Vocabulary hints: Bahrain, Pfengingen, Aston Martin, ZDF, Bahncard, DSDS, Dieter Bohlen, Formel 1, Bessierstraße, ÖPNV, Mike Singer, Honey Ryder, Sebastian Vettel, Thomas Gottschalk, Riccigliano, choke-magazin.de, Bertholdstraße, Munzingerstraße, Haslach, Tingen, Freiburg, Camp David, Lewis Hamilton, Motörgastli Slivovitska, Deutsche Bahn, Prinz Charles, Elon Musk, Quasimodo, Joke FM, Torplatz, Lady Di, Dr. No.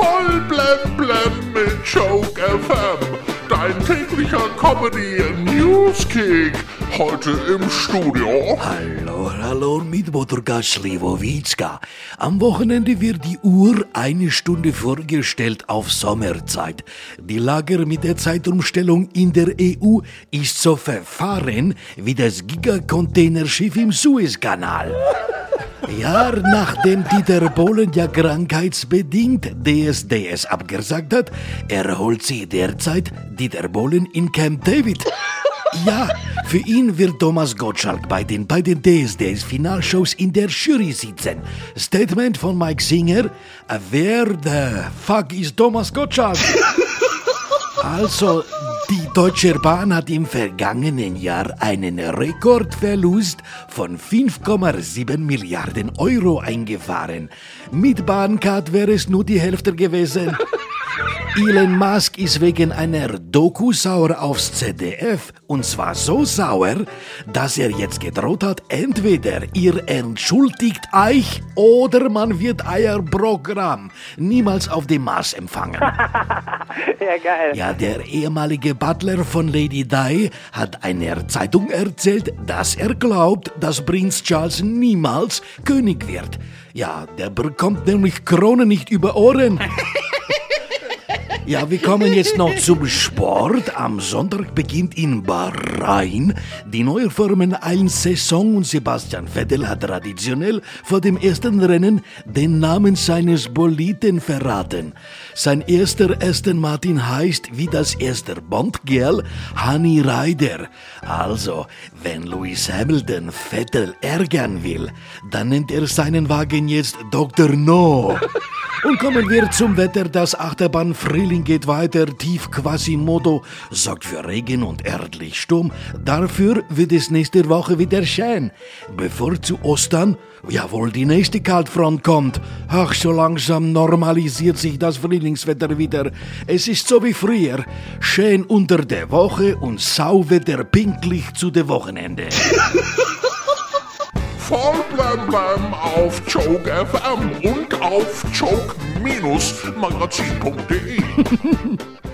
voll blem blem mit Joke FM. Dein täglicher Comedy-News-Kick. Heute im Studio. Hallo, hallo mit Motörgastli Slivovitska. Am Wochenende wird die Uhr eine Stunde vorgestellt auf Sommerzeit. Die Lage mit der Zeitumstellung in der EU ist so verfahren wie das Gigacontainerschiff im Suezkanal. Jahr nachdem Dieter Bohlen ja krankheitsbedingt DSDS abgesagt hat, erholt sich derzeit Dieter Bohlen in Camp David. Ja, für ihn wird Thomas Gottschalk bei den DSDS-Finalshows in der Jury sitzen. Statement von Mike Singer: Wer the fuck ist Thomas Gottschalk? Also, die Deutsche Bahn hat im vergangenen Jahr einen Rekordverlust von 5,7 Milliarden Euro eingefahren. Mit Bahncard wäre es nur die Hälfte gewesen. Elon Musk ist wegen einer Doku sauer aufs ZDF, und zwar so sauer, dass er jetzt gedroht hat, entweder ihr entschuldigt euch oder man wird euer Programm niemals auf dem Mars empfangen. Ja, geil. Ja, der ehemalige Butler von Lady Di hat einer Zeitung erzählt, dass er glaubt, dass Prinz Charles niemals König wird. Ja, der bekommt nämlich Krone nicht über Ohren. Ja, wir kommen jetzt noch zum Sport. Am Sonntag beginnt in Bahrain die neue Formel 1 Saison und Sebastian Vettel hat traditionell vor dem ersten Rennen den Namen seines Boliden verraten. Sein erster Aston Martin heißt wie das erste Bond-Girl Honey Ryder. Also, wenn Lewis Hamilton Vettel ärgern will, dann nennt er seinen Wagen jetzt Dr. No. Und kommen wir zum Wetter. Das Achterbahn-Frühling geht weiter. Tief Quasimodo sorgt für Regen und erdlich Sturm. Dafür wird es nächste Woche wieder schön. Bevor zu Ostern, jawohl, die nächste Kaltfront kommt. Ach, so langsam normalisiert sich das Frühlingswetter wieder. Es ist so wie früher. Schön unter der Woche und Sauwetter pinklich zu dem Wochenende. Voll blam auf Joke FM und auf choke-magazin.de.